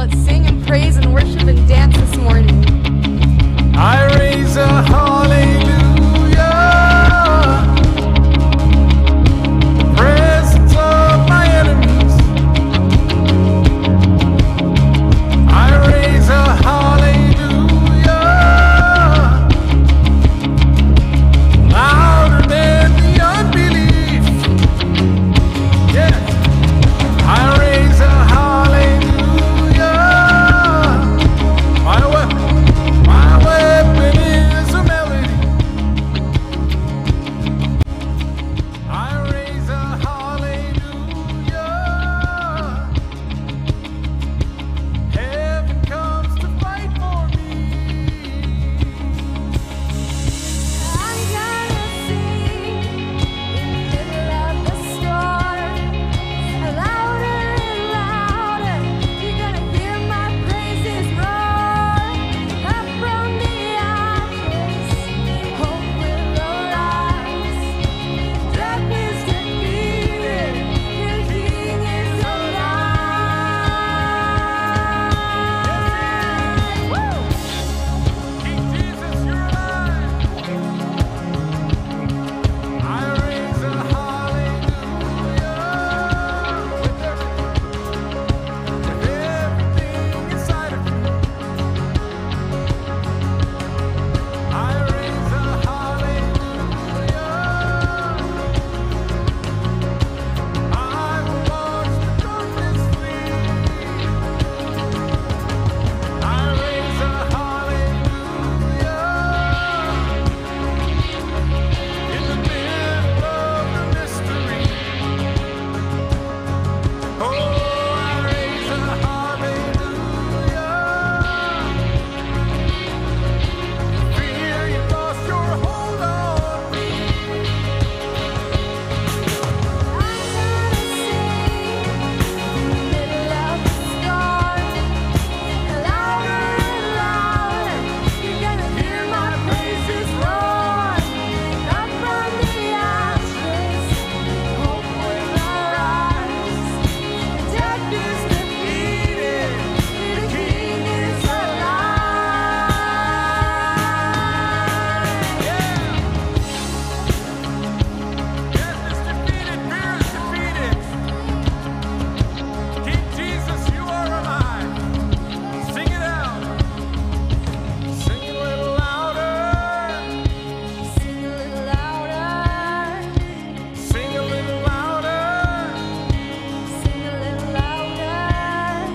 let's sing and praise and worship and dance this morning. I raise a heart.